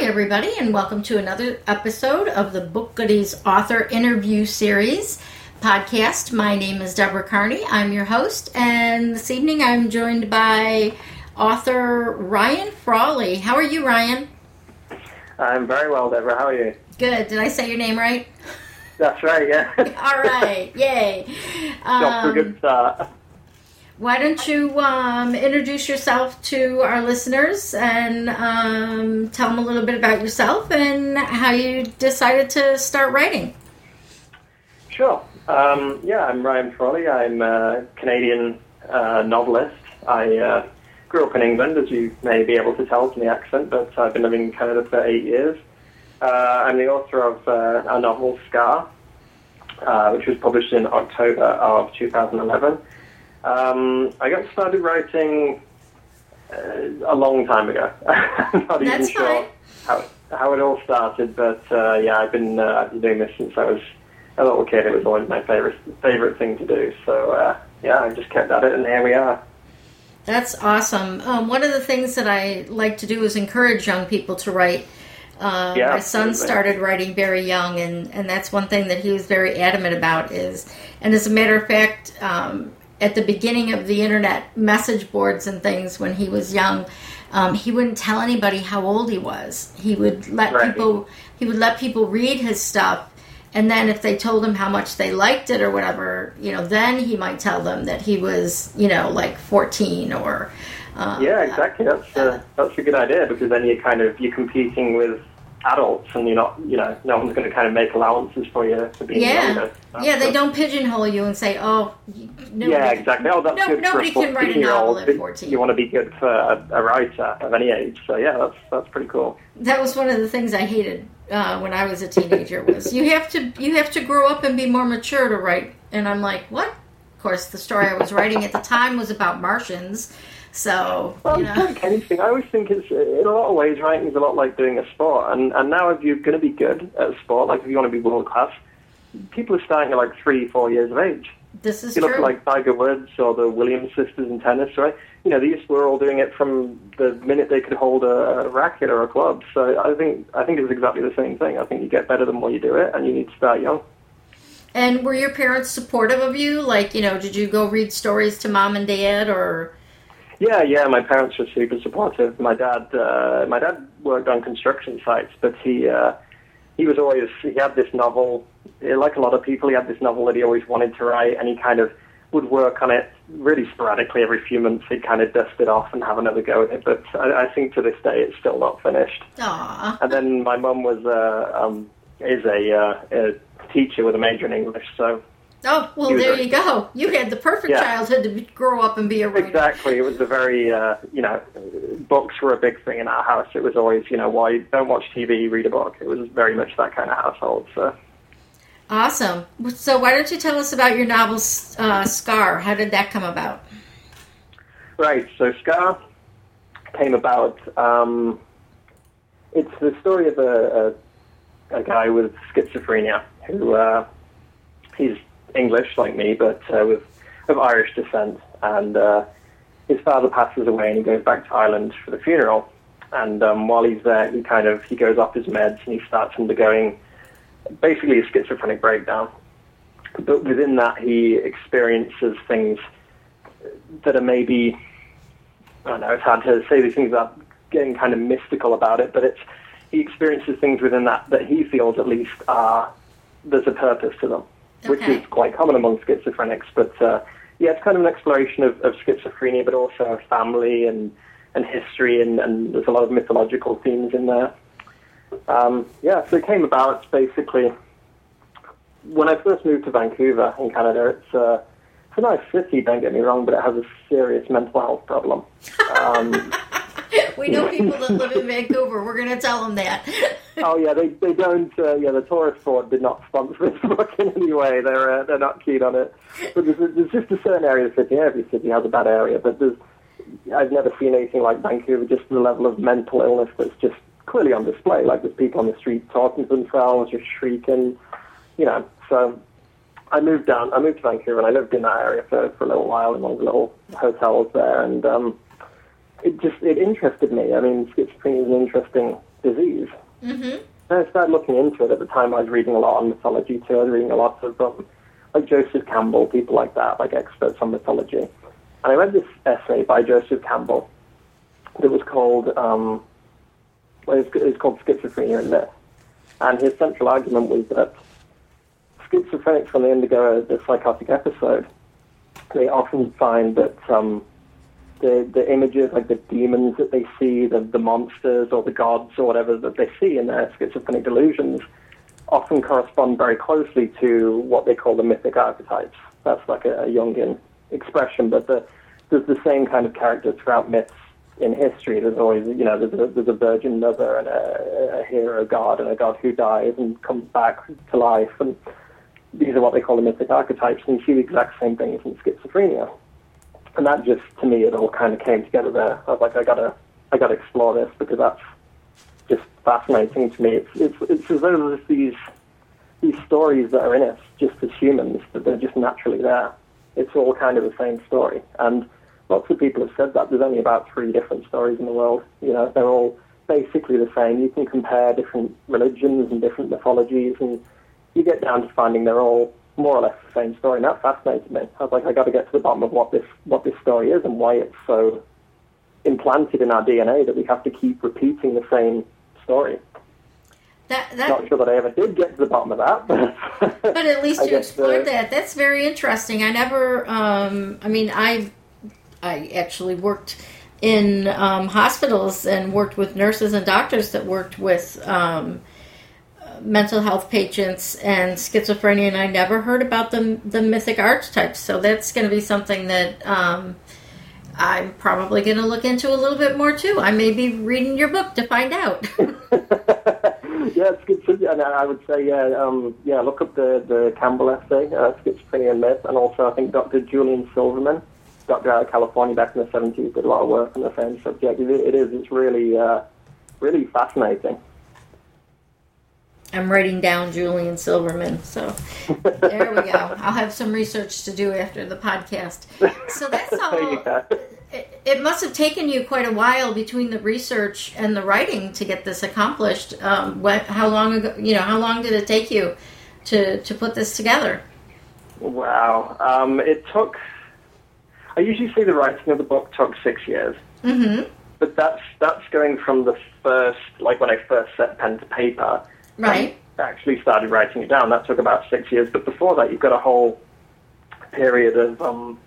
Hi, everybody, and welcome to another episode of the BookGoodies Author Interview Series podcast. My name is Deborah Carney. I'm your host, and this evening I'm joined by author Ryan Frawley. How are you, Ryan? I'm very well, Deborah. How are you? Good. Did I say your name right? That's right, yeah. All right. Yay. That's a good start. Why don't you introduce yourself to our listeners and tell them a little bit about yourself and how you decided to start writing? Sure. I'm Ryan Frawley. I'm a Canadian novelist. I grew up in England, as you may be able to tell from the accent, but I've been living in Canada for 8 years. I'm the author of a novel, Scar, which was published in October of 2011. I got started writing a long time ago. I'm not even sure how it all started, but I've been doing this since I was a little kid. It was always my favorite thing to do. So I just kept at it, and here we are. That's awesome. One of the things that I like to do is encourage young people to write. My son started writing very young, and that's one thing that he was very adamant about. And as a matter of fact, at the beginning of the internet message boards and things when he was young, he wouldn't tell anybody how old he was. He would let people read his stuff, and then if they told him how much they liked it or whatever, then he might tell them that he was, like 14 or. Yeah, exactly. That's a good idea, because then you're competing with adults, and you're not, no one's going to kind of make allowances for you for being younger. They don't pigeonhole you and say, exactly. Oh, that's good. Nobody can write a novel at 14. You want to be good for a writer of any age. So yeah, that's pretty cool. That was one of the things I hated when I was a teenager was you have to grow up and be more mature to write. And I'm like, what? Of course, the story I was writing at the time was about Martians. So, like anything, I always think it's, in a lot of ways, writing is a lot like doing a sport. And now if you're going to be good at a sport, like if you want to be world class, people are starting at like 3-4 years of age. This is true. You look at like Tiger Woods or the Williams sisters in tennis, right? These were all doing it from the minute they could hold a racket or a club. So I think it's exactly the same thing. I think you get better the more you do it, and you need to start young. And were your parents supportive of you? Like, did you go read stories to mom and dad or... Yeah, my parents were super supportive. My dad worked on construction sites, but he had this novel, like a lot of people, he had this novel that he always wanted to write, and he kind of would work on it really sporadically every few months. He'd kind of dust it off and have another go at it, but I think to this day it's still not finished. Aww. And then my mum was a teacher with a major in English, so... Oh, well, there you go. You had the perfect childhood to grow up and be a writer. Exactly. It was a very, books were a big thing in our house. It was always, why don't watch TV, read a book. It was very much that kind of household. So. Awesome. So why don't you tell us about your novel, Scar? How did that come about? Right. So Scar came about. It's the story of a guy with schizophrenia who he's English like me, but of Irish descent, and his father passes away, and he goes back to Ireland for the funeral. And while he's there, he goes off his meds, and he starts undergoing basically a schizophrenic breakdown. But within that, he experiences things that are maybe, I don't know, it's hard to say, these things are getting kind of mystical about it, but he experiences things within that he feels at least there's a purpose to them. Okay. Which is quite common among schizophrenics, but it's kind of an exploration of schizophrenia, but also family and history, and there's a lot of mythological themes in there. So it came about basically when I first moved to Vancouver in Canada. It's a nice city, don't get me wrong, but it has a serious mental health problem. We know people that live in Vancouver. We're going to tell them that. Oh, yeah, they don't. The tourist board did not sponsor this book in any way. They're not keen on it. But there's just a certain area of the city. Every city has a bad area. But I've never seen anything like Vancouver, just the level of mental illness that's just clearly on display. Like, there's people on the street talking to themselves, just shrieking, So I moved to Vancouver, and I lived in that area for a little while in one of the little hotels there. And... It interested me. I mean, schizophrenia is an interesting disease. Mm-hmm. And I started looking into it. At the time, I was reading a lot on mythology too. I was reading a lot of like Joseph Campbell, people like that, like experts on mythology. And I read this essay by Joseph Campbell that was called it's called Schizophrenia and Myth. And his central argument was that schizophrenics, when they undergo a psychotic episode, they often find that the images, like the demons that they see, the monsters or the gods or whatever that they see in their schizophrenic delusions, often correspond very closely to what they call the mythic archetypes. That's like a Jungian expression, but there's the same kind of character throughout myths in history. There's always, there's a virgin mother and a hero god and a god who dies and comes back to life, and these are what they call the mythic archetypes, and you see the exact same things in schizophrenia. And that just, to me, it all kind of came together there. I was like, I gotta explore this, because that's just fascinating to me. It's as though there's these stories that are in us just as humans, that they're just naturally there. It's all kind of the same story. And lots of people have said that. There's only about 3 different stories in the world. They're all basically the same. You can compare different religions and different mythologies, and you get down to finding they're all more or less the same story, and that fascinated me. I was like, I got to get to the bottom of what this story is and why it's so implanted in our DNA that we have to keep repeating the same story. Not sure that I ever did get to the bottom of that. But at least you explored that. That's very interesting. I never, I actually worked in hospitals and worked with nurses and doctors that worked with mental health patients and schizophrenia, and I never heard about the mythic archetypes, so that's going to be something that I'm probably going to look into a little bit more too. I may be reading your book to find out. Yeah, it's good. And I would say, look up the Campbell essay, Schizophrenia and Myth, and also I think Dr. Julian Silverman, doctor out of California back in the 70s, did a lot of work on the same subject. It's really, really fascinating. I'm writing down Julian Silverman, so there we go. I'll have some research to do after the podcast. So that's all. It must have taken you quite a while between the research and the writing to get this accomplished. How long did it take you to put this together? Wow. It took, I usually say the writing of the book took 6 years. Mm-hmm. But that's going from the first, like when I first set pen to paper. Right. I actually started writing it down. That took about 6 years. But before that, you've got a whole period of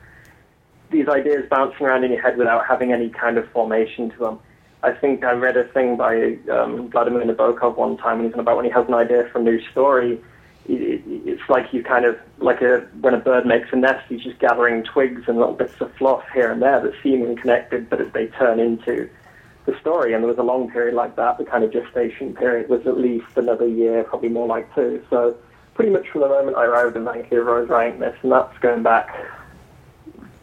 these ideas bouncing around in your head without having any kind of formation to them. I think I read a thing by Vladimir Nabokov one time, and he's about when he has an idea for a new story, it's like you kind of, when a bird makes a nest, he's just gathering twigs and little bits of fluff here and there that seem unconnected, but they turn into the story. And there was a long period like that. The kind of gestation period was at least another year, probably more like 2. So pretty much from the moment I arrived in Vancouver, I was writing this, and that's going back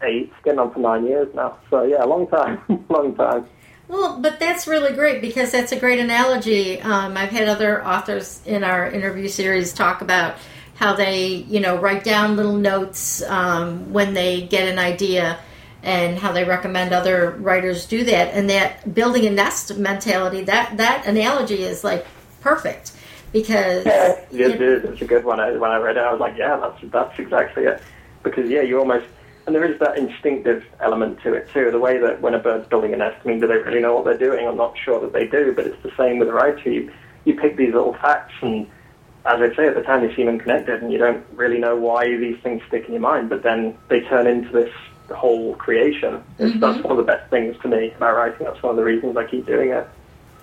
8, getting on for 9 years now. So yeah, a long time. Well, but that's really great, because that's a great analogy. I've had other authors in our interview series talk about how they, write down little notes when they get an idea, and how they recommend other writers do that. And that building a nest mentality, that analogy is, perfect. Because... Yeah, it is. It's a good one. When I read it, I was like, yeah, that's exactly it. Because, yeah, you almost... And there is that instinctive element to it, too. The way that when a bird's building a nest, do they really know what they're doing? I'm not sure that they do, but it's the same with a writer. You pick these little facts, and as I say, at the time, they seem unconnected, and you don't really know why these things stick in your mind, but then they turn into this... the whole creation. Mm-hmm. That's one of the best things to me about writing. That's one of the reasons I keep doing it.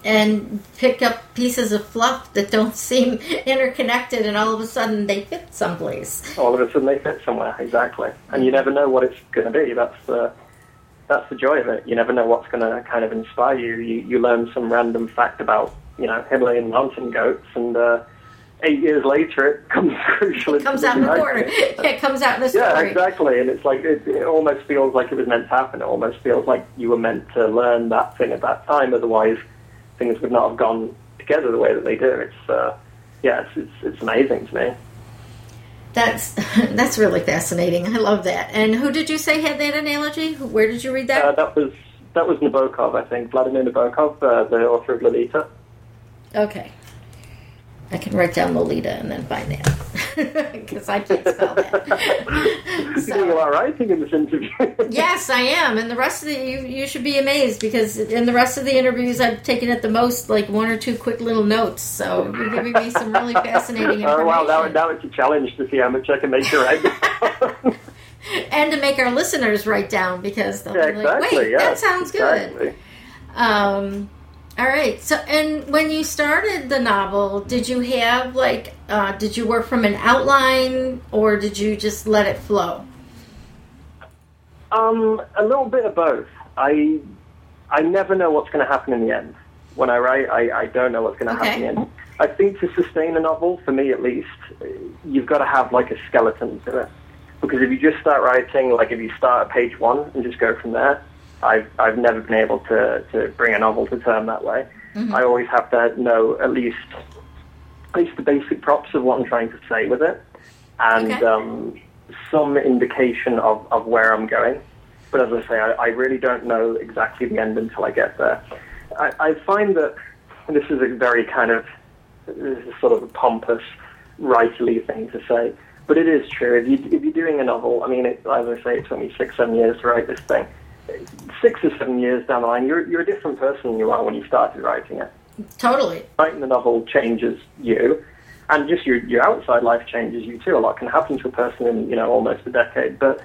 And pick up pieces of fluff that don't seem interconnected, and all of a sudden they fit someplace. All of a sudden they fit somewhere, exactly. And you never know what it's going to be. That's the joy of it. You never know what's going to kind of inspire you. You learn some random fact about, Himalayan mountain goats, and 8 years later, it comes crucial. It comes out in the corner. It comes out in the story. Yeah, exactly. And it's like, it almost feels like it was meant to happen. It almost feels like you were meant to learn that thing at that time. Otherwise, things would not have gone together the way that they do. It's amazing to me. That's really fascinating. I love that. And who did you say had that analogy? Where did you read that? That was Nabokov, I think. Vladimir Nabokov, the author of Lolita. Okay. I can write down Lolita and then find that. Because I can't spell that. So, you're doing all right in this interview. Yes, I am. And the rest of the... You should be amazed because in the rest of the interviews I've taken at the most like one or two quick little notes. So you're giving me some really fascinating information. Oh, wow. Now it's a challenge to see how much I can make sure I do. And to make our listeners write down because they'll be like, wait, that sounds good. All right. So, and when you started the novel, did you have like, did you work from an outline or did you just let it flow? A little bit of both. I never know what's going to happen in the end. When I write, I don't know what's going to happen in the end. I think to sustain a novel, for me at least, you've got to have like a skeleton to it. Because if you just start writing, like if you start at page one and just go from there, I've never been able to bring a novel to term that way. Mm-hmm. I always have to know at least the basic props of what I'm trying to say with it, and some indication of where I'm going. But as I say, I really don't know exactly the end until I get there. I find that, and this is a very kind of, this is sort of a pompous, writerly thing to say, but it is true. If you're doing a novel, I mean, as I say, it took me 6-7 years to write this thing. 6 or 7 years down the line, you're a different person than you are when you started writing it. Totally. Writing the novel changes you, and just your outside life changes you too. A lot can happen to a person in, you know, almost a decade, but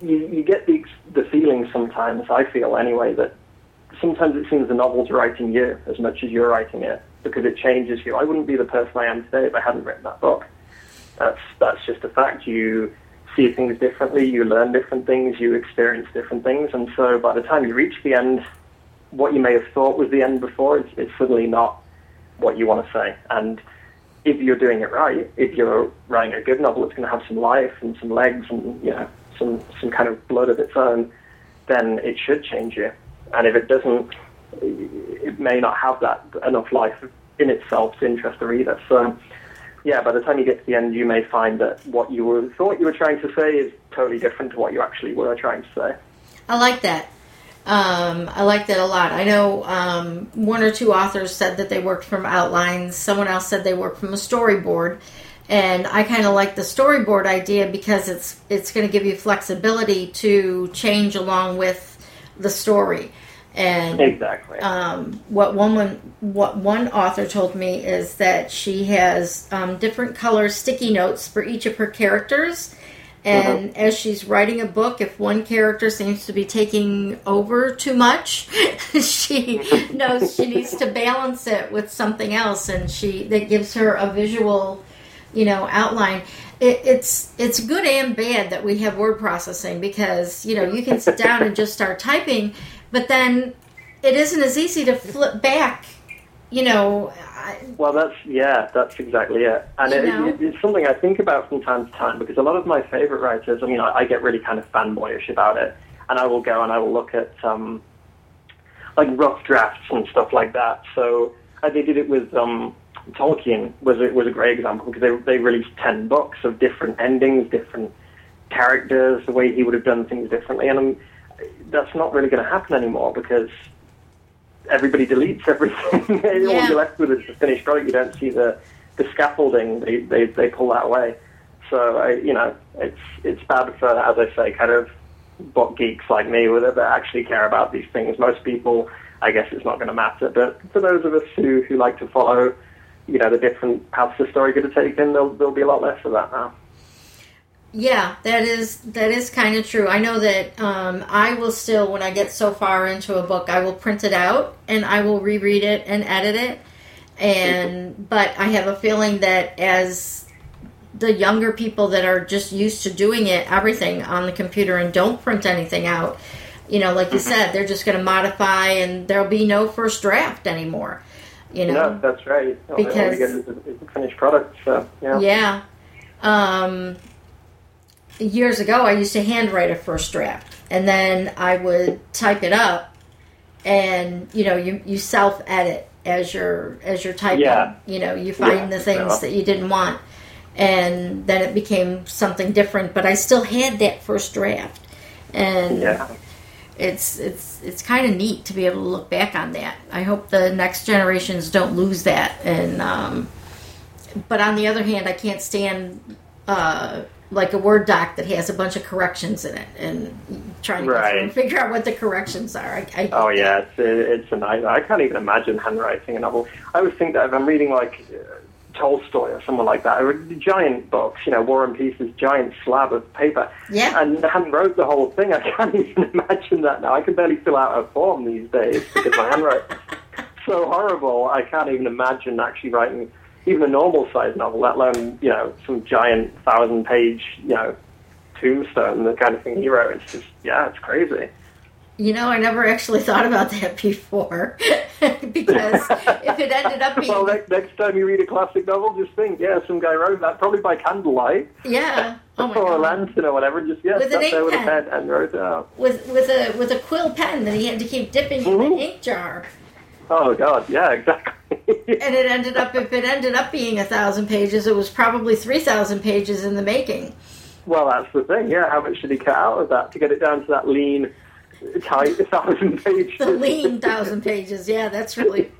you get the feeling sometimes, I feel anyway, that sometimes it seems the novel's writing you as much as you're writing it, because it changes you. I wouldn't be the person I am today if I hadn't written that book. That's just a fact. You see things differently, you learn different things, you experience different things, and so by the time you reach the end, what you may have thought was the end before, it's suddenly not what you want to say. And if you're doing it right, if you're writing a good novel, it's going to have some life and some legs and, you know, some kind of blood of its own, then it should change you. And if it doesn't, it may not have that enough life in itself to interest the reader. So yeah, by the time you get to the end, you may find that what you thought you were trying to say is totally different to what you actually were trying to say. I like that. I like that a lot. I know one or two authors said that they worked from outlines. Someone else said they worked from a storyboard. And I kind of like the storyboard idea because it's going to give you flexibility to change along with the story. And exactly. What one author told me is that she has different color sticky notes for each of her characters, and as she's writing a book, if one character seems to be taking over too much, she knows she needs to balance it with something else, and that gives her a visual, you know, outline. It's good and bad that we have word processing because you know you can sit down and just start typing. But then it isn't as easy to flip back, you know. Well, that's exactly it. And it's something I think about from time to time because a lot of my favorite writers, I mean, I get really kind of fanboyish about it. And I will go and I will look at, like, rough drafts and stuff like that. So they did it with Tolkien was a great example because they released 10 books of different endings, different characters, the way he would have done things differently. And that's not really going to happen anymore because everybody deletes everything. All you're left with is the finished product. You don't see the scaffolding. They pull that away. So, it's bad for, as I say, kind of book geeks like me that actually care about these things. Most people, I guess it's not going to matter. But for those of us who like to follow, you know, the different paths the story could have taken, there'll be a lot less of that now. Yeah, that is kind of true. I know that I will still, when I get so far into a book, I will print it out and I will reread it and edit it. But I have a feeling that as the younger people that are just used to doing it, everything on the computer and don't print anything out, you know, like you said, they're just going to modify and there'll be no first draft anymore. You know, no, that's right. Because it's a finished product. So yeah. Years ago, I used to handwrite a first draft, and then I would type it up, and you know, you self edit as you're typing. Yeah. You know, you find the things that you didn't want, and then it became something different. But I still had that first draft, and it's kind of neat to be able to look back on that. I hope the next generations don't lose that. And but on the other hand, I can't stand like a Word doc that has a bunch of corrections in it and trying to get through and figure out what the corrections are. I it's a nightmare. I can't even imagine handwriting a novel. I would think that if I'm reading like Tolstoy or someone like that, giant books, you know, War and Peace's giant slab of paper, and handwrote the whole thing. I can't even imagine that now. I can barely fill out a form these days because my handwriting is so horrible. I can't even imagine actually writing even a normal-sized novel, let alone, you know, some giant 1,000-page, you know, tombstone, the kind of thing he wrote. It's just, yeah, it's crazy. You know, I never actually thought about that before, because if it ended up being... Well, next time you read a classic novel, just think, yeah, some guy wrote that, probably by candlelight. Yeah. Oh my God. Or a lantern or whatever, just, yeah, sat there with a pen and wrote it out. With a quill pen that he had to keep dipping in the ink jar. Oh, God, yeah, exactly. And it ended up, if it ended up being 1,000 pages, it was probably 3,000 pages in the making. Well, that's the thing, yeah. How much should he cut out of that to get it down to that lean... tight 1,000 pages. The lean 1,000 pages. Yeah, that's really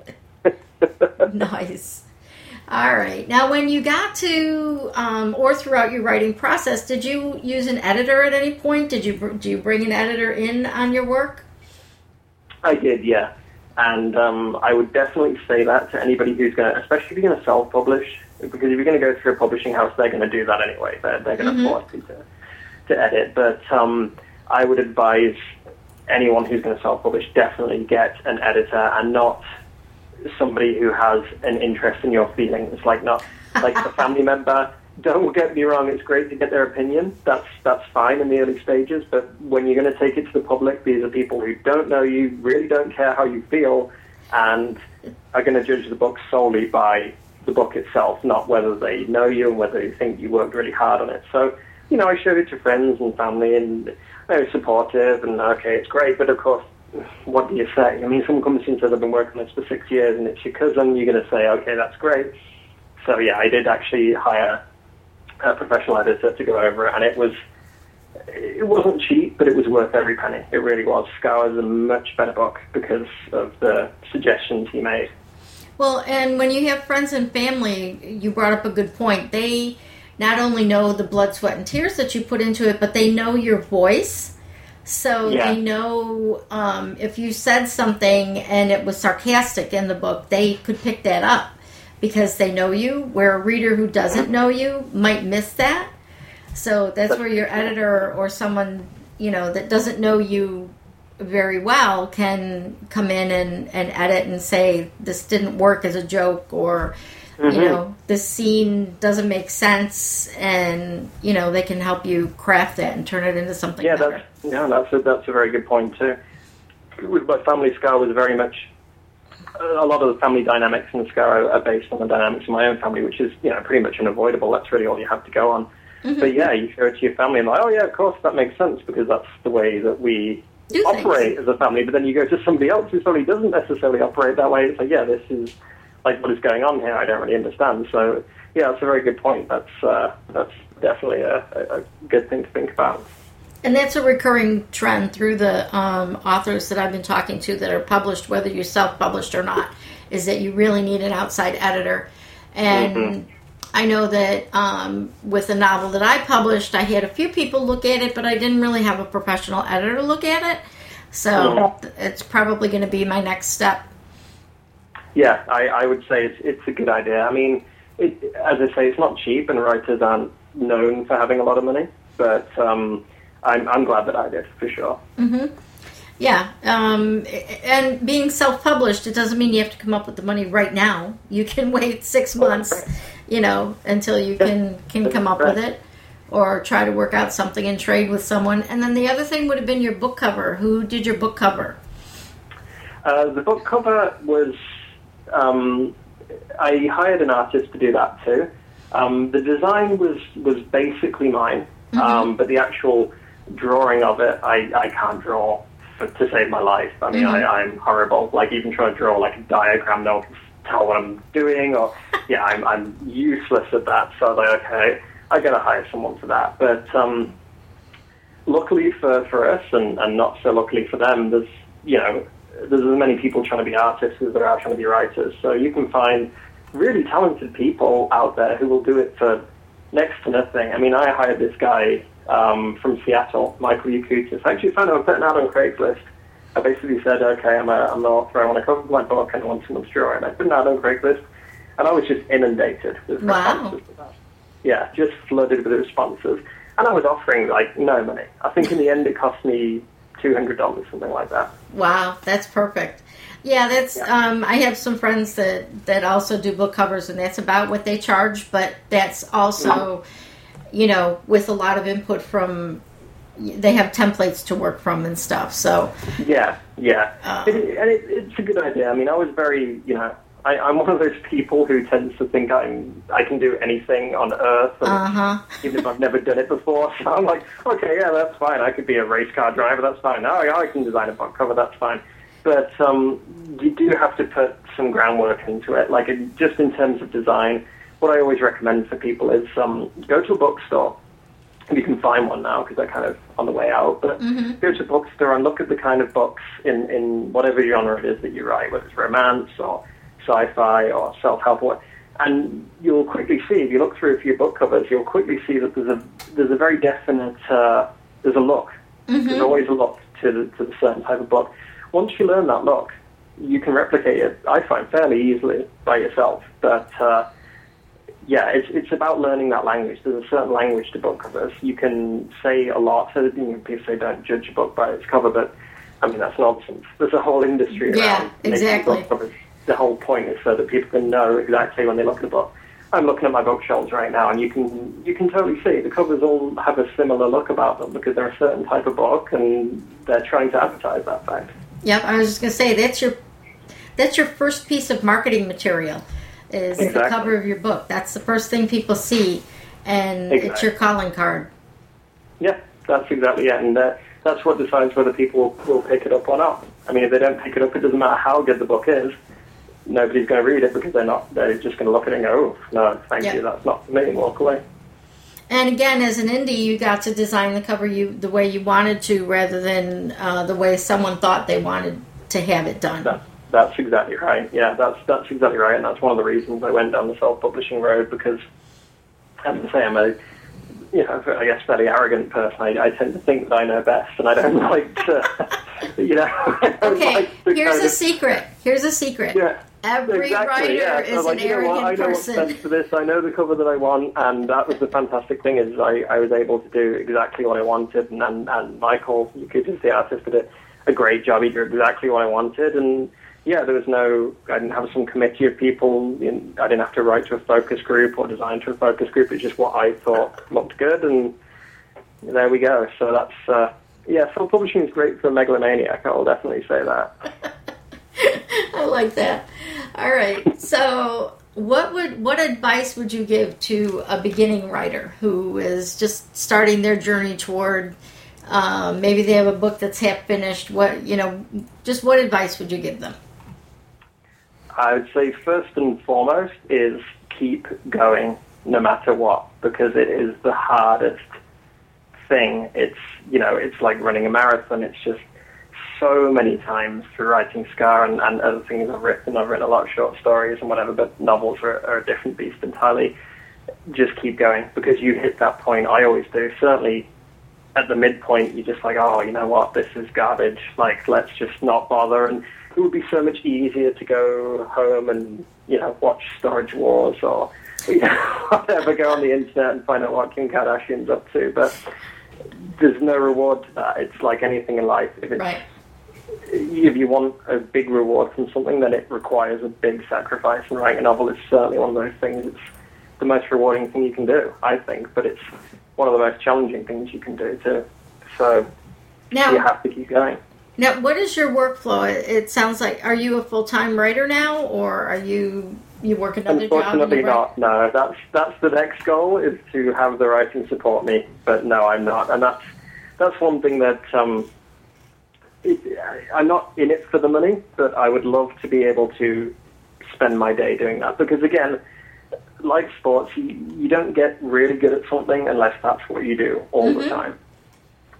nice. All right. Now, when you got to or throughout your writing process, did you use an editor at any point? Do you bring an editor in on your work? I did, yeah. And I would definitely say that to anybody who's going to, especially if you're going to self-publish, because if you're going to go through a publishing house, they're going to do that anyway. They're going to force you to edit. But I would advise anyone who's going to self-publish, definitely get an editor and not somebody who has an interest in your feelings. Like not like a family member. Don't get me wrong, it's great to get their opinion. That's fine in the early stages, but when you're going to take it to the public, these are people who don't know you, really don't care how you feel, and are going to judge the book solely by the book itself, not whether they know you and whether they think you worked really hard on it. So, you know, I showed it to friends and family, and they were supportive, and okay, it's great, but of course, what do you say? I mean, someone comes in and says, I've been working on this for 6 years, and it's your cousin, you're going to say, okay, that's great. So yeah, I did actually hire a professional editor to go over it, and it wasn't cheap, but it was worth every penny. It really was. Scar is a much better book because of the suggestions he made. Well, and when you have friends and family, you brought up a good point. They not only know the blood, sweat, and tears that you put into it, but they know your voice. So they know if you said something and it was sarcastic in the book, they could pick that up because they know you, where a reader who doesn't know you might miss that. So that's where your editor or someone, you know, that doesn't know you very well can come in and edit and say, this didn't work as a joke, or... you know, this scene doesn't make sense, and, you know, they can help you craft that and turn it into something better. That's a very good point, too. With my family, Scar was very much... a lot of the family dynamics in Scar are based on the dynamics of my own family, which is, you know, pretty much unavoidable. That's really all you have to go on. But, yeah, you show it to your family, and like, oh, yeah, of course, that makes sense, because that's the way that we operate as a family. But then you go to somebody else who probably doesn't necessarily operate that way. It's like, yeah, this is... like, what is going on here? I don't really understand. So, yeah, that's a very good point. That's definitely a good thing to think about. And that's a recurring trend through the authors that I've been talking to that are published, whether you're self-published or not, is that you really need an outside editor. And I know that with the novel that I published, I had a few people look at it, but I didn't really have a professional editor look at it. So it's probably going to be my next step. Yeah, I would say it's a good idea. I mean, as I say, it's not cheap, and writers aren't known for having a lot of money. But I'm glad that I did, for sure. Yeah, and being self-published, it doesn't mean you have to come up with the money right now. You can wait 6 months, you know, until you can come up with it, or try to work out something and trade with someone. And then the other thing would have been your book cover. Who did your book cover? The book cover was... I hired an artist to do that too. The design was basically mine, but the actual drawing of it, I can't draw to save my life. I mean, I'm horrible. Like, even trying to draw like a diagram, no one can tell what I'm doing, or I'm useless at that. So I was like, okay, I gotta hire someone for that. But luckily for us and not so luckily for them, there's as many people trying to be artists as there are trying to be writers. So you can find really talented people out there who will do it for next to nothing. I mean, I hired this guy from Seattle, Michael Yakutis. I actually found him putting out on Craigslist. I basically said, okay, I'm an author, I want to cover my book, and I want someone to draw it. And I put it out on Craigslist, and I was just inundated with responses. Wow. Yeah, just flooded with responses. And I was offering, like, no money. I think in the end it cost me $200, something like that. Wow, that's perfect. Yeah, that's. Yeah. I have some friends that also do book covers, and that's about what they charge, but that's also, with a lot of input from... They have templates to work from and stuff, so... Yeah. It's a good idea. I mean, I was very, I'm one of those people who tends to think I can do anything on earth, and even if I've never done it before. So I'm like, okay, yeah, that's fine. I could be a race car driver, that's fine. Oh, yeah, I can design a book cover, that's fine. But you do have to put some groundwork into it, like just in terms of design. What I always recommend for people is go to a bookstore. And you can find one now because they're kind of on the way out. But go to a bookstore and look at the kind of books in whatever genre it is that you write, whether it's romance or sci-fi or self-help. And you'll quickly see, if you look through a few book covers, you'll quickly see that there's a very definite, there's a look. Mm-hmm. There's always a look to the certain type of book. Once you learn that look, you can replicate it, I find, fairly easily by yourself. But... yeah, it's about learning that language. There's a certain language to book covers. You can say a lot. People say don't judge a book by its cover, but, I mean, that's nonsense. There's a whole industry around making book covers. The whole point is so that people can know exactly when they look at the book. I'm looking at my bookshelves right now, and you can totally see the covers all have a similar look about them because they're a certain type of book, and they're trying to advertise that fact. Yep, I was just going to say, that's your first piece of marketing material. Is the cover of your book. That's the first thing people see, and it's your calling card. Yeah, that's exactly it, and that's what decides whether people will pick it up or not. I mean, if they don't pick it up, it doesn't matter how good the book is. Nobody's going to read it because they're just going to look at it and go, oh, no, thank you, that's not for me, and walk away. And again, as an indie, you got to design the cover the way you wanted to rather than the way someone thought they wanted to have it done. That's exactly right. Yeah, that's exactly right, and that's one of the reasons I went down the self-publishing road because, as I say, I'm a, I guess, fairly arrogant person. I tend to think that I know best, and I don't like to, Okay, here's a secret. Yeah, every writer is an arrogant person. I know what's best for this. I know the cover that I want, and that was the fantastic thing is I was able to do exactly what I wanted, and Michael, you could just see the artist, did a great job. He did exactly what I wanted, and... yeah, I didn't have some committee of people. I didn't have to write to a focus group or design to a focus group. It's just what I thought looked good, and there we go. So that's, self-publishing is great for a megalomaniac. I'll definitely say that. I like that. All right. So what advice would you give to a beginning writer who is just starting their journey toward, maybe they have a book that's half finished. What advice would you give them? I would say first and foremost is keep going no matter what, because it is the hardest thing. It's, it's like running a marathon. It's just so many times through writing Scar and other things I've written. I've written a lot of short stories and whatever, but novels are a different beast entirely. Just keep going because you hit that point. I always do. Certainly at the midpoint, you're just like, oh, you know what? This is garbage. Like, let's just not bother. And it would be so much easier to go home and, watch Storage Wars or whatever, go on the internet and find out what Kim Kardashian's up to. But there's no reward to that. It's like anything in life. If you want a big reward from something, then it requires a big sacrifice. And writing a novel is certainly one of those things. It's the most rewarding thing you can do, I think. But it's one of the most challenging things you can do, too. So you have to keep going. Now, what is your workflow? It sounds like, are you a full-time writer now, or are you work another job? Unfortunately not, no. That's the next goal, is to have the writing support me. But no, I'm not. And that's one thing that I'm not in it for the money, but I would love to be able to spend my day doing that. Because, again... like sports, you don't get really good at something unless that's what you do all the time.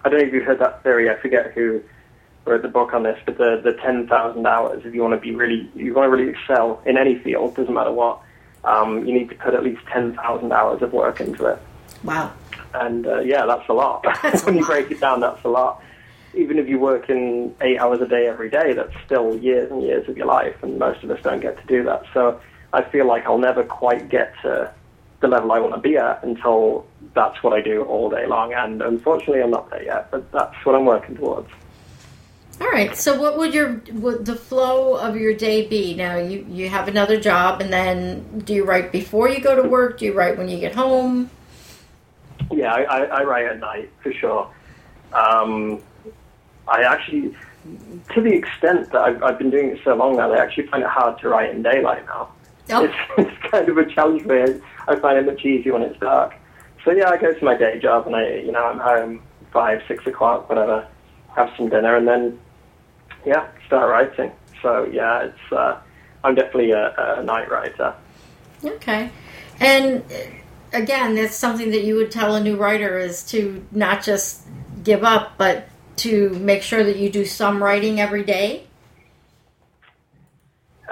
I don't know if you've heard that theory, I forget who wrote the book on this, but the 10,000 hours, if you want to be really, you want to really excel in any field, doesn't matter what, you need to put at least 10,000 hours of work into it. Wow. And yeah, that's a lot. When you break it down, that's a lot. Even if you work in 8 hours a day every day, that's still years and years of your life, and most of us don't get to do that. So I feel like I'll never quite get to the level I want to be at until that's what I do all day long. And unfortunately, I'm not there yet, but that's what I'm working towards. All right. So what would the flow of your day be? Now, you have another job, and then do you write before you go to work? Do you write when you get home? Yeah, I write at night, for sure. I actually, to the extent that I've been doing it so long that I actually find it hard to write in daylight now. Oh. It's kind of a challenge for me. I find it much easier when it's dark. So yeah, I go to my day job, and I'm home 5, 6 o'clock, whatever, have some dinner, and then, yeah, start writing. So yeah, it's I'm definitely a night writer. Okay. And again, that's something that you would tell a new writer, is to not just give up, but to make sure that you do some writing every day?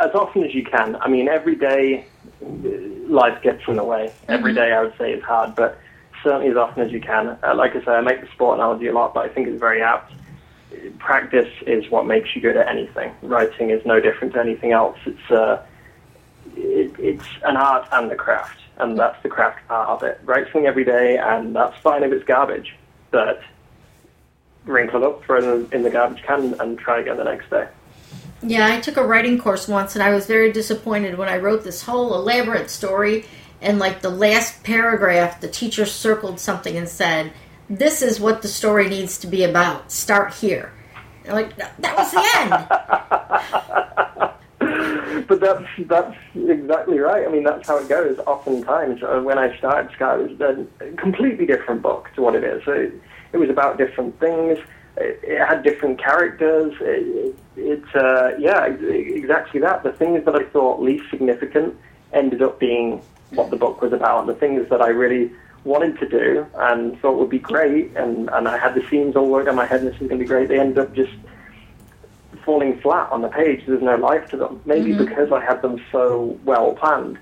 As often as you can. I mean, every day life gets in the way. Mm-hmm. Every day I would say is hard, but certainly as often as you can. Like I say, I make the sport analogy a lot, but I think it's very apt. Practice is what makes you good at anything. Writing is no different to anything else. It's an art and a craft, and that's the craft part of it. Write something every day, and that's fine if it's garbage, but wrinkle it up, throw it in the garbage can, and try again the next day. Yeah, I took a writing course once, and I was very disappointed when I wrote this whole elaborate story, and like the last paragraph, the teacher circled something and said, "This is what the story needs to be about. Start here." And I'm like, that was the end. But that's exactly right. I mean, that's how it goes. Oftentimes, when I started Scar, it was a completely different book to what it is. It was about different things. It had different characters. Exactly that. The things that I thought least significant ended up being what the book was about. The things that I really wanted to do and thought would be great, and I had the scenes all worked on my head, and this is going to be great, they ended up just falling flat on the page. There's no life to them. Maybe mm-hmm. because I had them so well planned.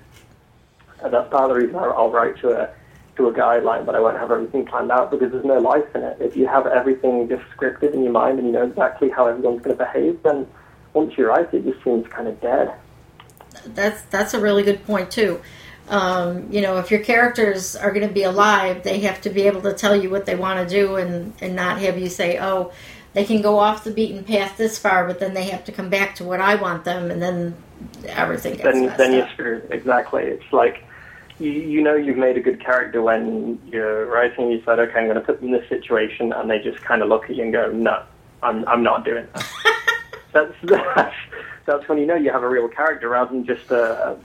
And that's part of the reason I'll write to a guideline, but I won't have everything planned out because there's no life in it. If you have everything just scripted in your mind and you know exactly how everyone's going to behave, then once you write it, just seems kind of dead. That's a really good point too. If your characters are going to be alive, they have to be able to tell you what they want to do and not have you say, oh, they can go off the beaten path this far, but then they have to come back to what I want them, and then everything gets messed up. Then you're screwed. Exactly. It's like, you know you've made a good character when you're writing, you said, okay, I'm going to put them in this situation, and they just kind of look at you and go, no, I'm not doing that. That's when you know you have a real character, rather than just a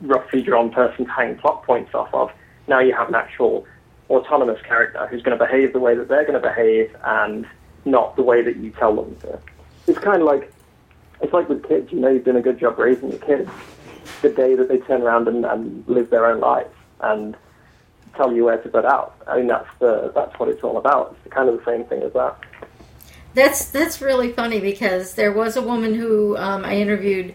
roughly drawn person to hang plot points off of. Now you have an actual autonomous character who's going to behave the way that they're going to behave, and not the way that you tell them to. It's kind of like, it's like with kids, you know you've done a good job raising your kids the day that they turn around and live their own life and tell you where to put out. I mean, that's what it's all about. It's kind of the same thing as that. That's really funny, because there was a woman who I interviewed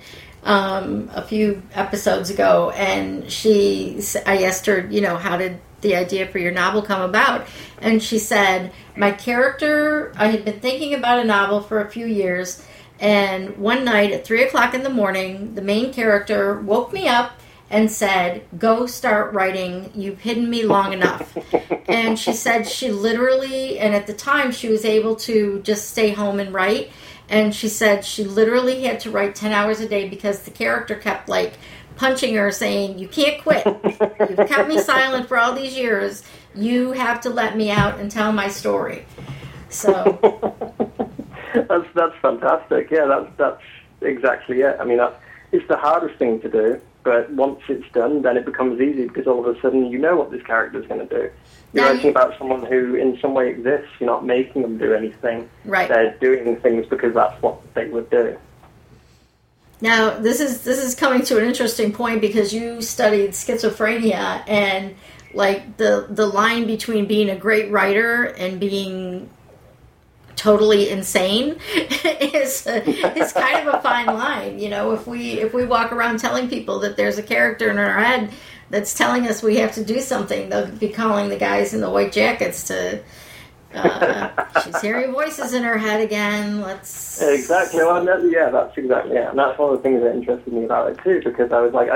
a few episodes ago, and I asked her, how did the idea for your novel come about? And she said, I had been thinking about a novel for a few years, and one night at 3 o'clock in the morning, the main character woke me up and said, go start writing. You've hidden me long enough. And she said she literally, and at the time she was able to just stay home and write. And she said she literally had to write 10 hours a day because the character kept punching her saying, you can't quit. You've kept me silent for all these years. You have to let me out and tell my story. So... That's fantastic. Yeah, that's exactly it. I mean, it's the hardest thing to do, but once it's done, then it becomes easy, because all of a sudden you know what this character's going to do. You're writing about someone who in some way exists. You're not making them do anything. Right. They're doing things because that's what they would do. Now, this is coming to an interesting point, because you studied schizophrenia, and like the line between being a great writer and being totally insane is kind of a fine line. You know, if we walk around telling people that there's a character in our head that's telling us we have to do something, they'll be calling the guys in the white jackets to. She's hearing voices in her head again. Let's exactly. Well, that's exactly it. And that's one of the things that interested me about it too, because I was like,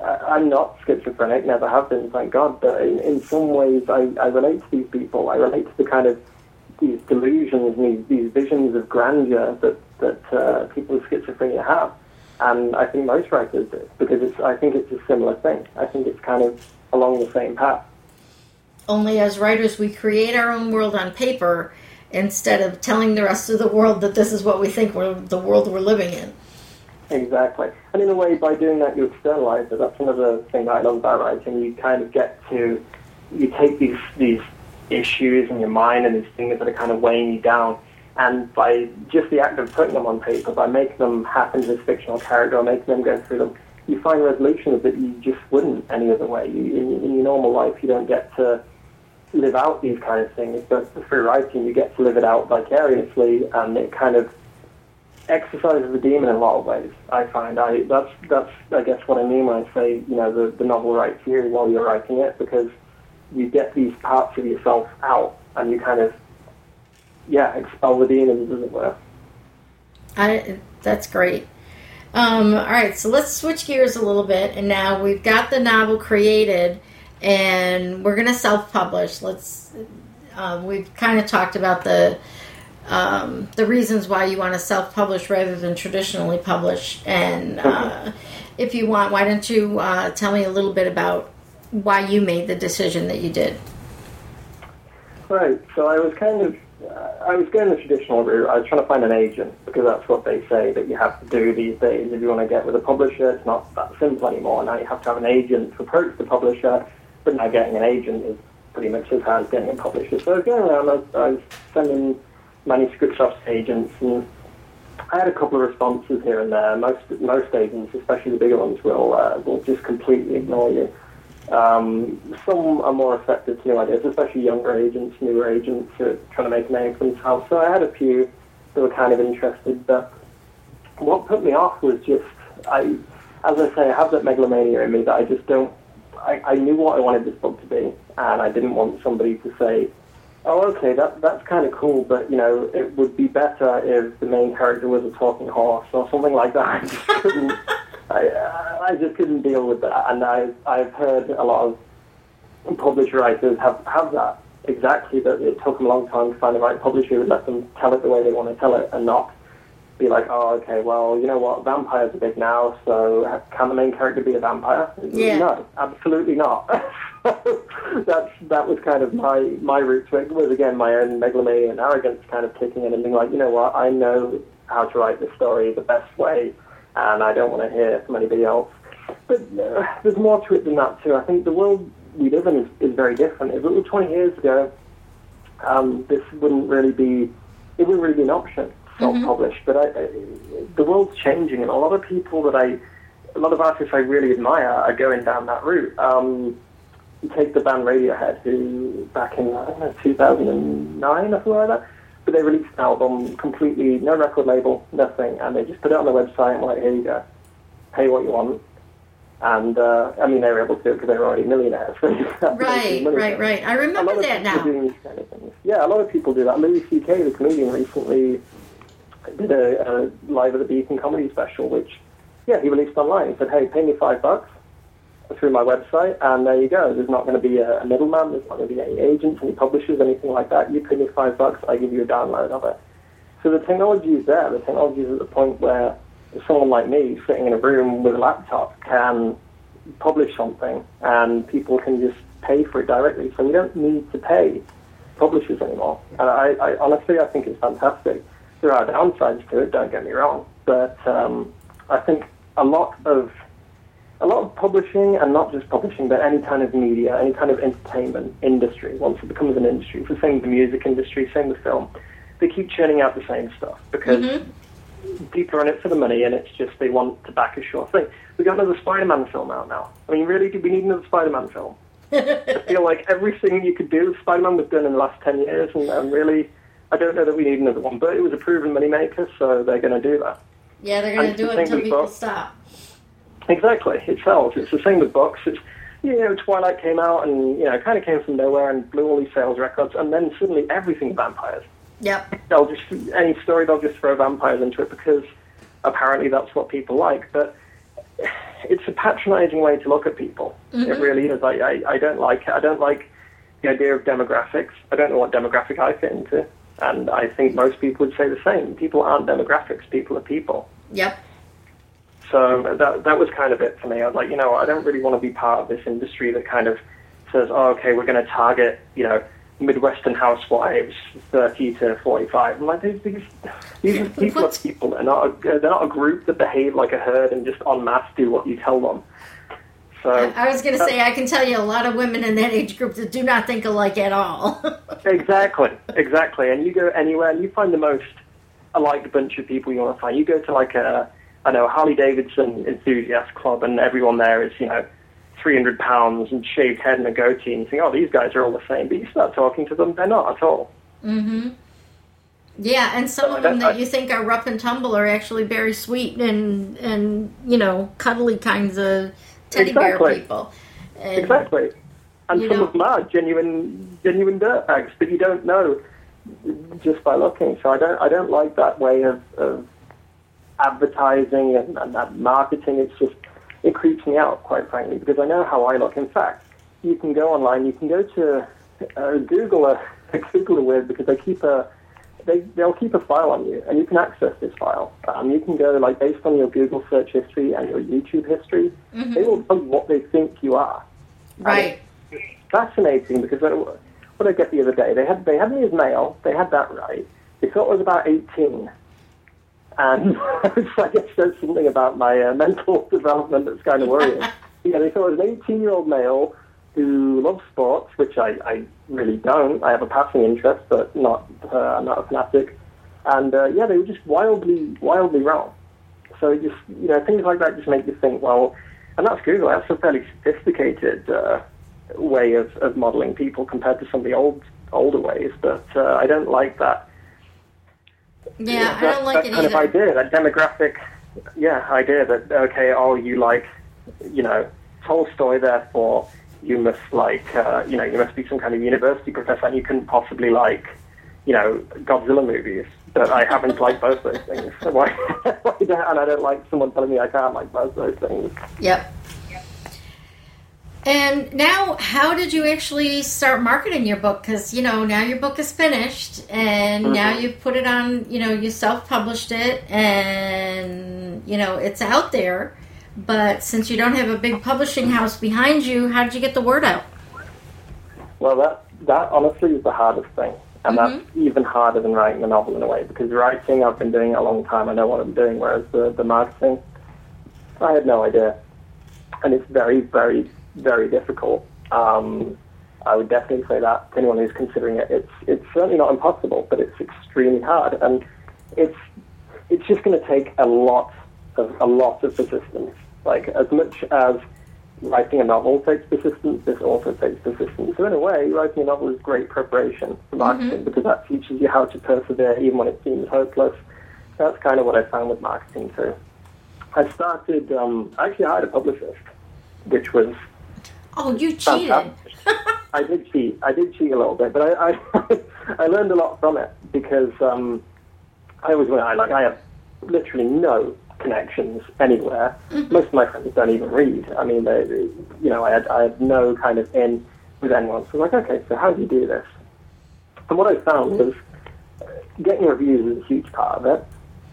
I'm not schizophrenic, never have been, thank God. But in some ways, I relate to these people. I relate to the kind of these delusions, these visions of grandeur that people with schizophrenia have. And I think most writers do, because I think it's a similar thing. I think it's kind of along the same path. Only as writers, we create our own world on paper instead of telling the rest of the world that this is what we think the world we're living in. Exactly. And in a way, by doing that, you externalize it. That's another thing that I love about writing. You kind of get to, you take these issues in your mind and these things that are kind of weighing you down, and by just the act of putting them on paper, by making them happen to this fictional character or making them go through them, you find resolutions that you just wouldn't any other way. In your normal life, you don't get to live out these kind of things, but through writing you get to live it out vicariously, and it kind of exercises the demon in a lot of ways, I find. That's I guess what I mean when I say, the novel writes you while you're writing it, because you get these parts of yourself out and you kind of expel the demons, as it were. That's great. All right, so let's switch gears a little bit, and now we've got the novel created and we're going to self-publish. Let's. We've kind of talked about the reasons why you want to self-publish rather than traditionally publish. And if you want, why don't you tell me a little bit about why you made the decision that you did? Right. So I was I was going the traditional route. I was trying to find an agent, because that's what they say that you have to do these days. If you want to get with a publisher, it's not that simple anymore. Now you have to have an agent to approach the publisher. But now getting an agent is pretty much as hard as getting a publisher. So I was going around, I was sending manuscripts off to agents, and I had a couple of responses here and there. Most agents, especially the bigger ones, will just completely ignore you. Some are more receptive to new ideas, especially younger agents, newer agents who are trying to make a name for themselves. So I had a few that were kind of interested, but what put me off was just, I have that megalomania in me that I just don't, I knew what I wanted this book to be, and I didn't want somebody to say, oh, okay, that's kind of cool, but, it would be better if the main character was a talking horse or something like that. I just couldn't, I just couldn't deal with that. And I've heard a lot of published writers have that, exactly, that it took them a long time to find the right publisher who would let them tell it the way they want to tell it and not be like, oh, okay, well, you know what, vampires are big now, so can the main character be a vampire? Yeah. No, absolutely not. That was kind of my route to it. It was, again, my own megalomania and arrogance kind of kicking in and being like, you know what, I know how to write this story the best way, and I don't want to hear from anybody else. But there's more to it than that, too. I think the world we live in is very different. If it were 20 years ago, it wouldn't really be an option. Self-published, but the world's changing, and a lot of people a lot of artists I really admire are going down that route. You take the band Radiohead, who back in 2009 or something like that, but they released an album completely, no record label, nothing, and they just put it on their website and like, here you go, pay what you want. And they were able to do it because they were already millionaires. Right. I remember that now. Kind of, yeah, a lot of people do that. Louis C.K., the comedian, recently did a Live at the Beacon comedy special, which, he released online. He said, hey, pay me $5 through my website, and there you go. There's not going to be a middleman. There's not going to be any agents, any publishers, anything like that. You pay me $5, I give you a download of it. So the technology is there. The technology is at the point where someone like me sitting in a room with a laptop can publish something, and people can just pay for it directly. So we don't need to pay publishers anymore. And I honestly, I think it's fantastic. There are downsides to it, don't get me wrong, but I think a lot of publishing, and not just publishing, but any kind of media, any kind of entertainment industry, once it becomes an industry, it's the same with the music industry, same with film, they keep churning out the same stuff because people are in it for the money, and it's just they want to back a sure thing. We got another Spider-Man film out now. I mean, really, do we need another Spider-Man film? I feel like everything you could do with Spider-Man was done in the last 10 years, and really, I don't know that we need another one. But it was a proven moneymaker, so they're going to do that. Yeah, they're going to do it until people stop. Exactly. It sells. It's the same with books. It's, you know, Twilight came out and, you know, kind of came from nowhere and blew all these sales records, and then suddenly everything's vampires. Yep. They'll just, any story, they'll just throw vampires into it because apparently that's what people like. But it's a patronizing way to look at people. Mm-hmm. It really is. I don't like it. I don't like the idea of demographics. I don't know what demographic I fit into. And I think most people would say the same. People aren't demographics. People are people. Yep. So that was kind of it for me. I was like, you know, I don't really want to be part of this industry that kind of says, oh, okay, we're going to target, you know, Midwestern housewives, 30 to 45. I'm like, these are people. They're not a group that behave like a herd and just en masse do what you tell them. So I was going to say, I can tell you a lot of women in that age group that do not think alike at all. Exactly. And you go anywhere and you find the most alike bunch of people you want to find. You go to like a Harley-Davidson enthusiast club, and everyone there is, you know, 300 pounds and shaved head and a goatee, and you think, oh, these guys are all the same. But you start talking to them, they're not at all. Mm-hmm. Yeah, and some of them that you think are rough and tumble are actually very sweet and you know, cuddly kinds of teddy bear people. And, exactly. And some of them are genuine dirtbags that you don't know just by looking. So I don't like that way of advertising and that marketing. It's just, it creeps me out, quite frankly, because I know how I look. In fact, you can go online, you can go to Google a word, because they'll keep a file on you, and you can access this file. You can go, like, based on your Google search history and your YouTube history, mm-hmm. they will tell you what they think you are. Right. And it's fascinating, because what I get the other day, they had me as male, they had that right. They thought I was about 18. And I guess there's something about my mental development that's kind of worrying. They thought I was an 18-year-old male who loves sports, which I really don't. I have a passing interest, but I'm not a fanatic. And, they were just wildly wrong. So just, you know, things like that just make you think, well, and that's Google. That's a fairly sophisticated way of modeling people compared to some of the older ways. But I don't like that. Yeah, I don't like it either. That kind of idea, that demographic, idea that, okay, oh, you like, you know, Tolstoy, therefore you must like, you must be some kind of university professor, and you couldn't possibly like, you know, Godzilla movies. But I happen to like both those things. So why and I don't like someone telling me I can't like both those things. Yep. And now, how did you actually start marketing your book? Because, you know, now your book is finished, and mm-hmm. now you've put it on, you know, you self-published it, and, you know, it's out there. But since you don't have a big publishing house behind you, how did you get the word out? Well, that honestly is the hardest thing. And mm-hmm. that's even harder than writing a novel in a way, because writing, I've been doing it a long time. I know what I'm doing, whereas the marketing, I had no idea. And it's very, very very difficult. I would definitely say that to anyone who's considering it. It's certainly not impossible, but it's extremely hard, and it's just going to take a lot of persistence. Like, as much as writing a novel takes persistence, this also takes persistence. So in a way, writing a novel is great preparation for marketing, mm-hmm. because that teaches you how to persevere even when it seems hopeless. That's kind of what I found with marketing too. I started. I hired a publicist, which was. Oh, you cheated! I did cheat. I did cheat a little bit, but I learned a lot from it, because I have literally no connections anywhere. Mm-hmm. Most of my friends don't even read. I mean, I had no kind of in with anyone. So I was like, okay, so how do you do this? And what I found was getting reviews is a huge part of it,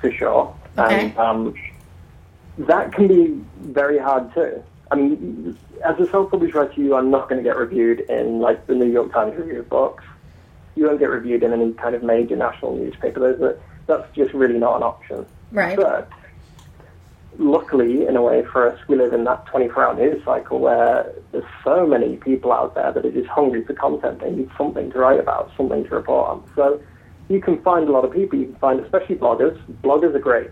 for sure, okay. And that can be very hard too. I mean, as a self-published writer, you are not going to get reviewed in, like, the New York Times review of books. You won't get reviewed in any kind of major national newspaper. That's just really not an option. Right. But luckily, in a way, for us, we live in that 24-hour news cycle where there's so many people out there that are just hungry for content. They need something to write about, something to report on. So you can find a lot of people. You can find especially bloggers. Bloggers are great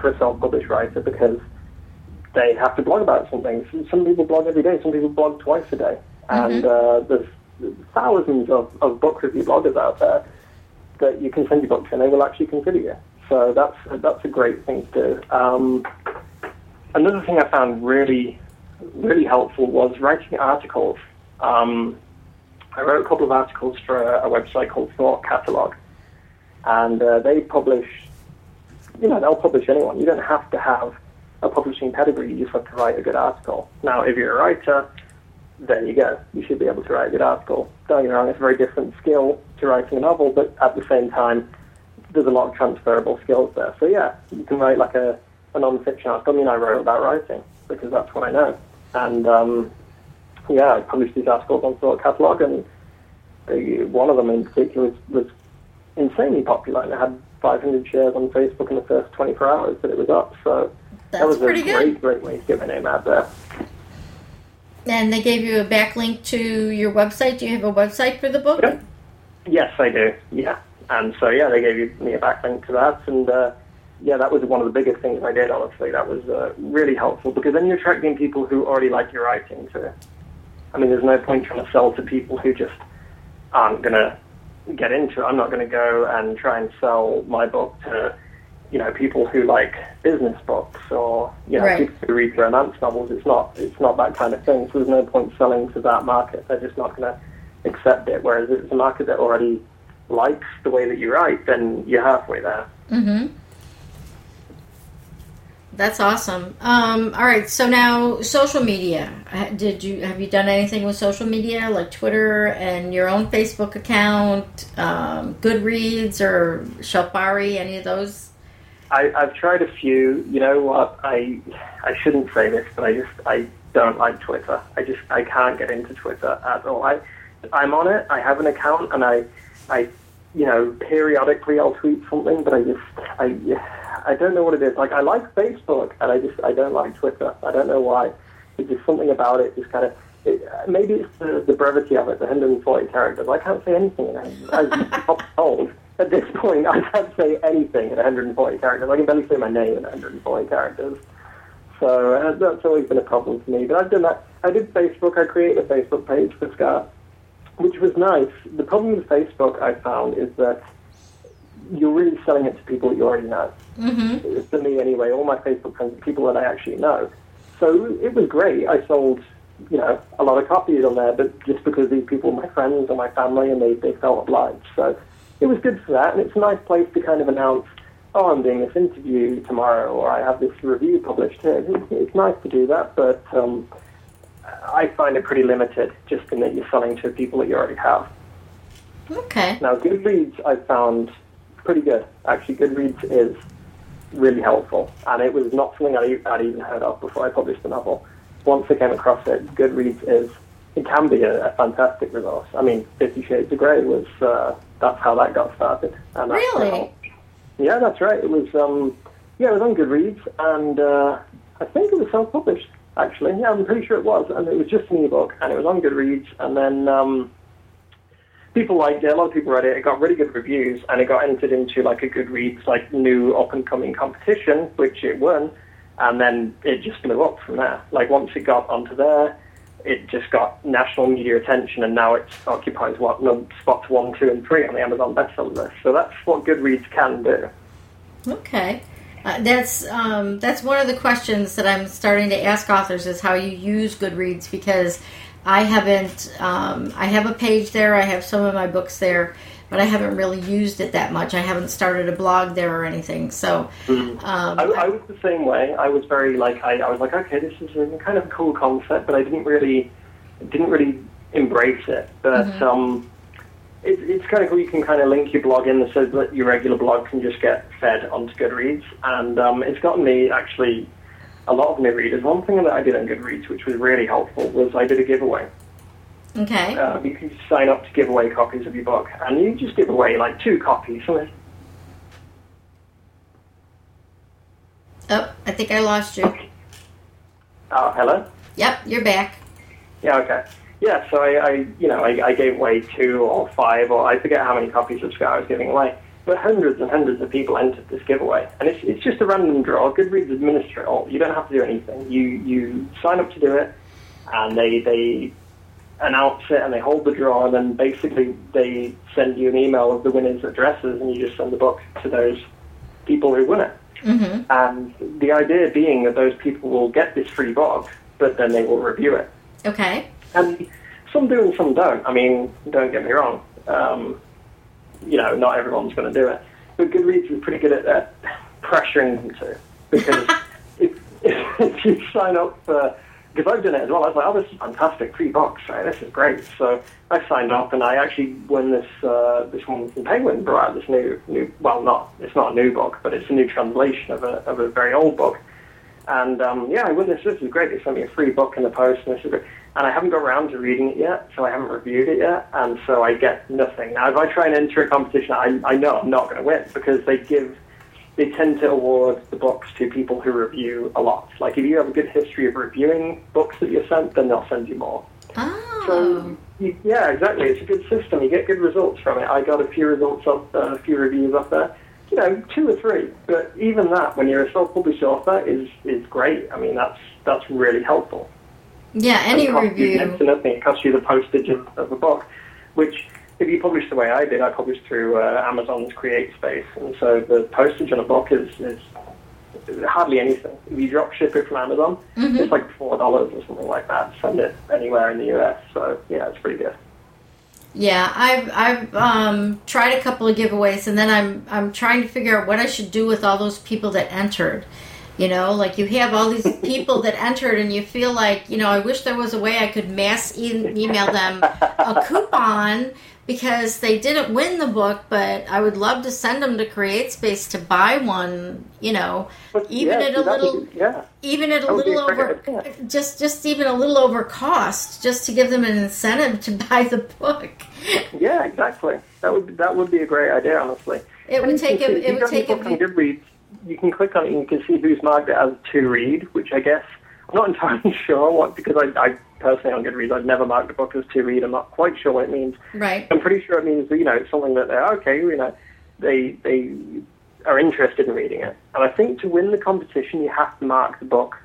for a self-published writer because they have to blog about something. Some people blog every day. Some people blog twice a day. And there's thousands of book review bloggers out there that you can send your book to, and they will actually consider you. So that's a great thing to do. Another thing I found really, really helpful was writing articles. I wrote a couple of articles for a website called Thought Catalog, and they publish, you know, they'll publish anyone. You don't have to have a publishing pedigree, you just have to write a good article. Now, if you're a writer, there you go. You should be able to write a good article. Don't get me wrong, it's a very different skill to writing a novel, but at the same time, there's a lot of transferable skills there. So yeah, you can write like a non-fiction article. I mean, I wrote about writing because that's what I know. And yeah, I published these articles on Thought Catalog, and one of them in particular was insanely popular, and it had 500 shares on Facebook in the first 24 hours that it was up. So that's that was a great way to get my name out there. And they gave you a backlink to your website. Do you have a website for the book? Yep. Yes, I do, yeah. And so, yeah, they gave me a backlink to that. And, yeah, that was one of the biggest things I did, honestly. That was really helpful because then you're attracting people who already like your writing to it. I mean, there's no point trying to sell to people who just aren't going to get into it. I'm not going to go and try and sell my book to, you know, people who like business books or, you know, right. people who read romance novels. It's not that kind of thing. So there's no point selling to that market. They're just not going to accept it. Whereas if it's a market that already likes the way that you write, then you're halfway there. Mm-hmm. That's awesome. All right, so now social media. Have you done anything with social media, like Twitter and your own Facebook account, Goodreads or Shelfari, any of those? I've tried a few. You know what? I shouldn't say this, but I don't like Twitter. I can't get into Twitter at all. I'm on it. I have an account, and I you know, periodically I'll tweet something, but I don't know what it is. Like, I like Facebook, and I don't like Twitter. I don't know why. It's just something about it. Just kind of maybe it's the brevity of it, the 140 characters. I can't say anything. I'm old at this point. I can't say anything in 140 characters. I can barely say my name in 140 characters. So that's always been a problem for me. But I've done that. I did Facebook. I created a Facebook page for Scar, which was nice. The problem with Facebook, I found, is that you're really selling it to people that you already know. Mm-hmm. For me, anyway, all my Facebook friends are people that I actually know. So it was great. I sold, you know, a lot of copies on there, but just because these people were my friends or my family, and they felt obliged. So it was good for that, and it's a nice place to kind of announce, oh, I'm doing this interview tomorrow, or I have this review published here. It's nice to do that, but I find it pretty limited, just in that you're selling to people that you already have. Okay. Now, Goodreads, I found pretty good. Actually, Goodreads is really helpful, and it was not something I'd even heard of before I published the novel. Once I came across it, Goodreads can be a fantastic resource. I mean, 50 Shades of Grey was, that's how that got started. And really? Yeah, that's right. It was, it was on Goodreads, and I think it was self-published, actually. Yeah, I'm pretty sure it was, and it was just an ebook, and it was on Goodreads, and then people liked it. A lot of people read it. It got really good reviews, and it got entered into like a Goodreads like new up and coming competition, which it won, and then it just blew up from there. Like, once it got onto there, it just got national media attention, and now it occupies spots 1, 2, and 3 on the Amazon bestseller list. So that's what Goodreads can do. Okay, that's one of the questions that I'm starting to ask authors is how you use Goodreads, because I haven't, I have a page there, I have some of my books there, but I haven't really used it that much. I haven't started a blog there or anything, so. I was the same way. I was very, like, I was like, okay, this is a kind of cool concept, but I didn't really embrace it. But it's kind of cool. You can kind of link your blog in so that your regular blog can just get fed onto Goodreads, and it's gotten me, actually, a lot of new readers. One thing that I did on Goodreads, which was really helpful, was I did a giveaway. Okay. You can sign up to give away copies of your book, and you just give away like 2 copies. Oh, I think I lost you. Oh, hello? Yep, you're back. Yeah, okay. yeah, so I gave away 2 or 5, or I forget how many copies of Scar I was giving away. But hundreds and hundreds of people entered this giveaway, and it's just a random draw. Goodreads administer it all. You don't have to do anything. You sign up to do it, and they announce it, and they hold the draw, and then basically they send you an email of the winners' addresses, and you just send the book to those people who win it. Mm-hmm. And the idea being that those people will get this free book, but then they will review it. Okay. And some do and some don't. I mean, don't get me wrong. Not everyone's going to do it. But Goodreads is pretty good at that, pressuring them to. Because if you sign up for... Because I've done it as well. I was like, oh, this is fantastic, free box, right? This is great. So I signed up, and I actually, when this one from Penguin brought out this new well, it's not a new book, but it's a new translation of a very old book. And, I won this. This is great. They sent me a free book in the post, and this is great. And I haven't got around to reading it yet, so I haven't reviewed it yet, and so I get nothing. Now, if I try and enter a competition, I know I'm not going to win, because they tend to award the books to people who review a lot. Like, if you have a good history of reviewing books that you're sent, then they'll send you more. Oh. So, yeah, exactly. It's a good system. You get good results from it. I got a few results up there, a few reviews up there. 2 or 3. But even that, when you're a self-published author, is great. I mean, that's really helpful. Yeah, any review. It costs you the postage of a book, which, if you publish the way I did, I published through Amazon's CreateSpace, and so the postage on a book is hardly anything. If you drop ship it from Amazon, mm-hmm. it's like $4 or something like that. Send it anywhere in the US, so yeah, it's pretty good. Yeah, I've tried a couple of giveaways, and then I'm trying to figure out what I should do with all those people that entered. You know, like you have all these people that entered and you feel like, I wish there was a way I could mass email them a coupon because they didn't win the book, but I would love to send them to CreateSpace to buy one, even a little over cost, just to give them an incentive to buy the book. Yeah, exactly. That would be a great idea, honestly. You can click on it and you can see who's marked it as to read, which I guess, I'm not entirely sure what, because I personally on Goodreads, I've never marked a book as to read. I'm not quite sure what it means. Right. I'm pretty sure it means that, it's something that they're okay, they are interested in reading it. And I think to win the competition, you have to mark the book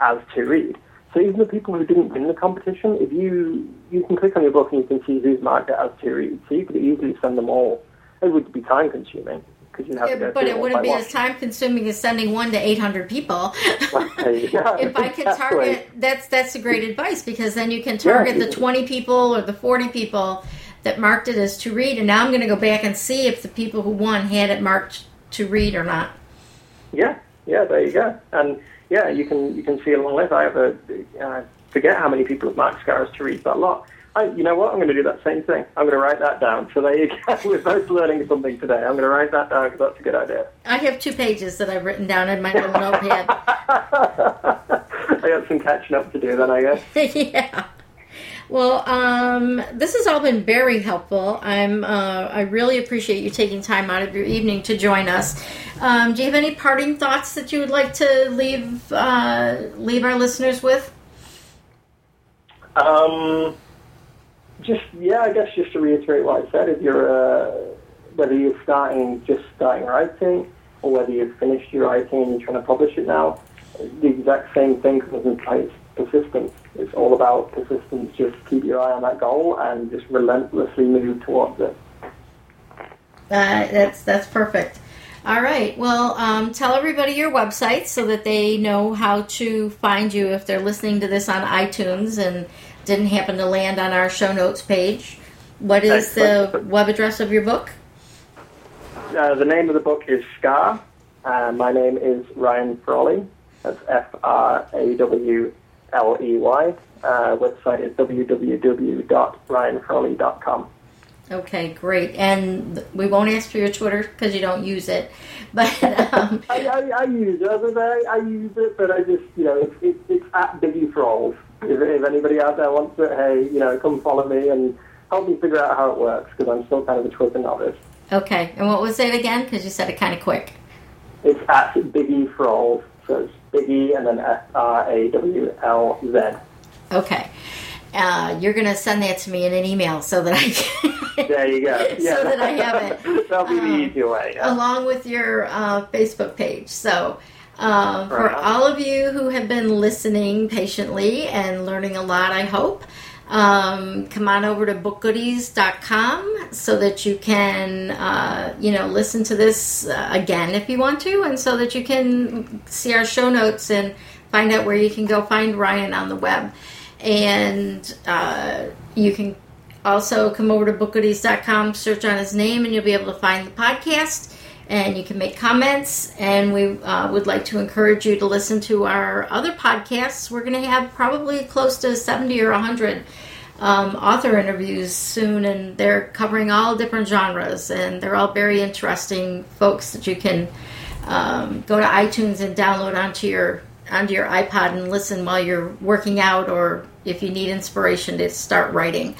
as to read. So even the people who didn't win the competition, if you can click on your book and you can see who's marked it as to read. So you could easily send them all. It would be time consuming. But it wouldn't be as time-consuming as sending one to 800 people. If I could target, that's a great advice, because then you can target the 20 people or the 40 people that marked it as to read, and now I'm going to go back and see if the people who won had it marked to read or not. Yeah, there you go. And yeah, you can see a long list. I have I forget how many people have marked Scar as to read, but a lot. You know what? I'm going to do that same thing. I'm going to write that down. So there you go. We're both learning something today. I'm going to write that down because that's a good idea. I have 2 pages that I've written down in my little notepad. I got some catching up to do then, I guess. Yeah. Well, this has all been very helpful. I really appreciate you taking time out of your evening to join us. Do you have any parting thoughts that you would like to leave our listeners with? I guess just to reiterate what I said, if whether you're starting writing or whether you've finished your writing and you're trying to publish it now, the exact same thing comes in place, persistence. It's all about persistence. Just keep your eye on that goal and just relentlessly move towards it. That's perfect. All right. Well, tell everybody your website so that they know how to find you if they're listening to this on iTunes and didn't happen to land on our show notes page. What is the web address of your book? The name of the book is Scar. My name is Ryan Frawley. That's Frawley. Website is www.ryanfrawley.com. Okay, great. And we won't ask for your Twitter because you don't use it. But I use it. I use it, but I just, it's at Biggie Frawls. If anybody out there wants it, hey, come follow me and help me figure out how it works, because I'm still kind of a Twitter novice. Okay, and what was it again? Because you said it kind of quick. It's at Biggie Frawlz, so it's Biggie and then Frawlz. Okay, You're going to send that to me in an email so that I can... There you go. Yeah. So that I have it. That'll be the easy way. Yeah. Along with your Facebook page. So for all of you who have been listening patiently and learning a lot, I hope, come on over to bookgoodies.com so that you can, listen to this again if you want to, and so that you can see our show notes and find out where you can go find Ryan on the web. And you can also come over to bookgoodies.com, search on his name, and you'll be able to find the podcast. And you can make comments. And we would like to encourage you to listen to our other podcasts. We're going to have probably close to 70 or 100 author interviews soon. And they're covering all different genres. And they're all very interesting folks that you can go to iTunes and download onto your iPod and listen while you're working out, or if you need inspiration to start writing.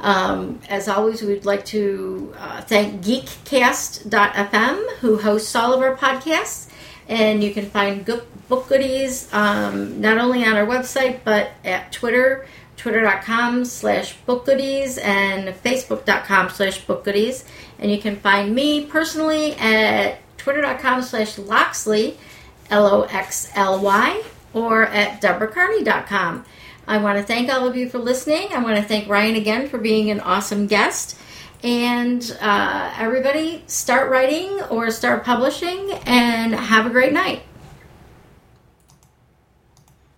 As always, we'd like to thank geekcast.fm, who hosts all of our podcasts, and you can find Book Goodies not only on our website, but at Twitter, twitter.com/bookgoodies, and facebook.com/bookgoodies, and you can find me personally at twitter.com/Loxley, LOXLY, or at DeborahCarney.com. I want to thank all of you for listening. I want to thank Ryan again for being an awesome guest. And everybody, start writing or start publishing, and have a great night.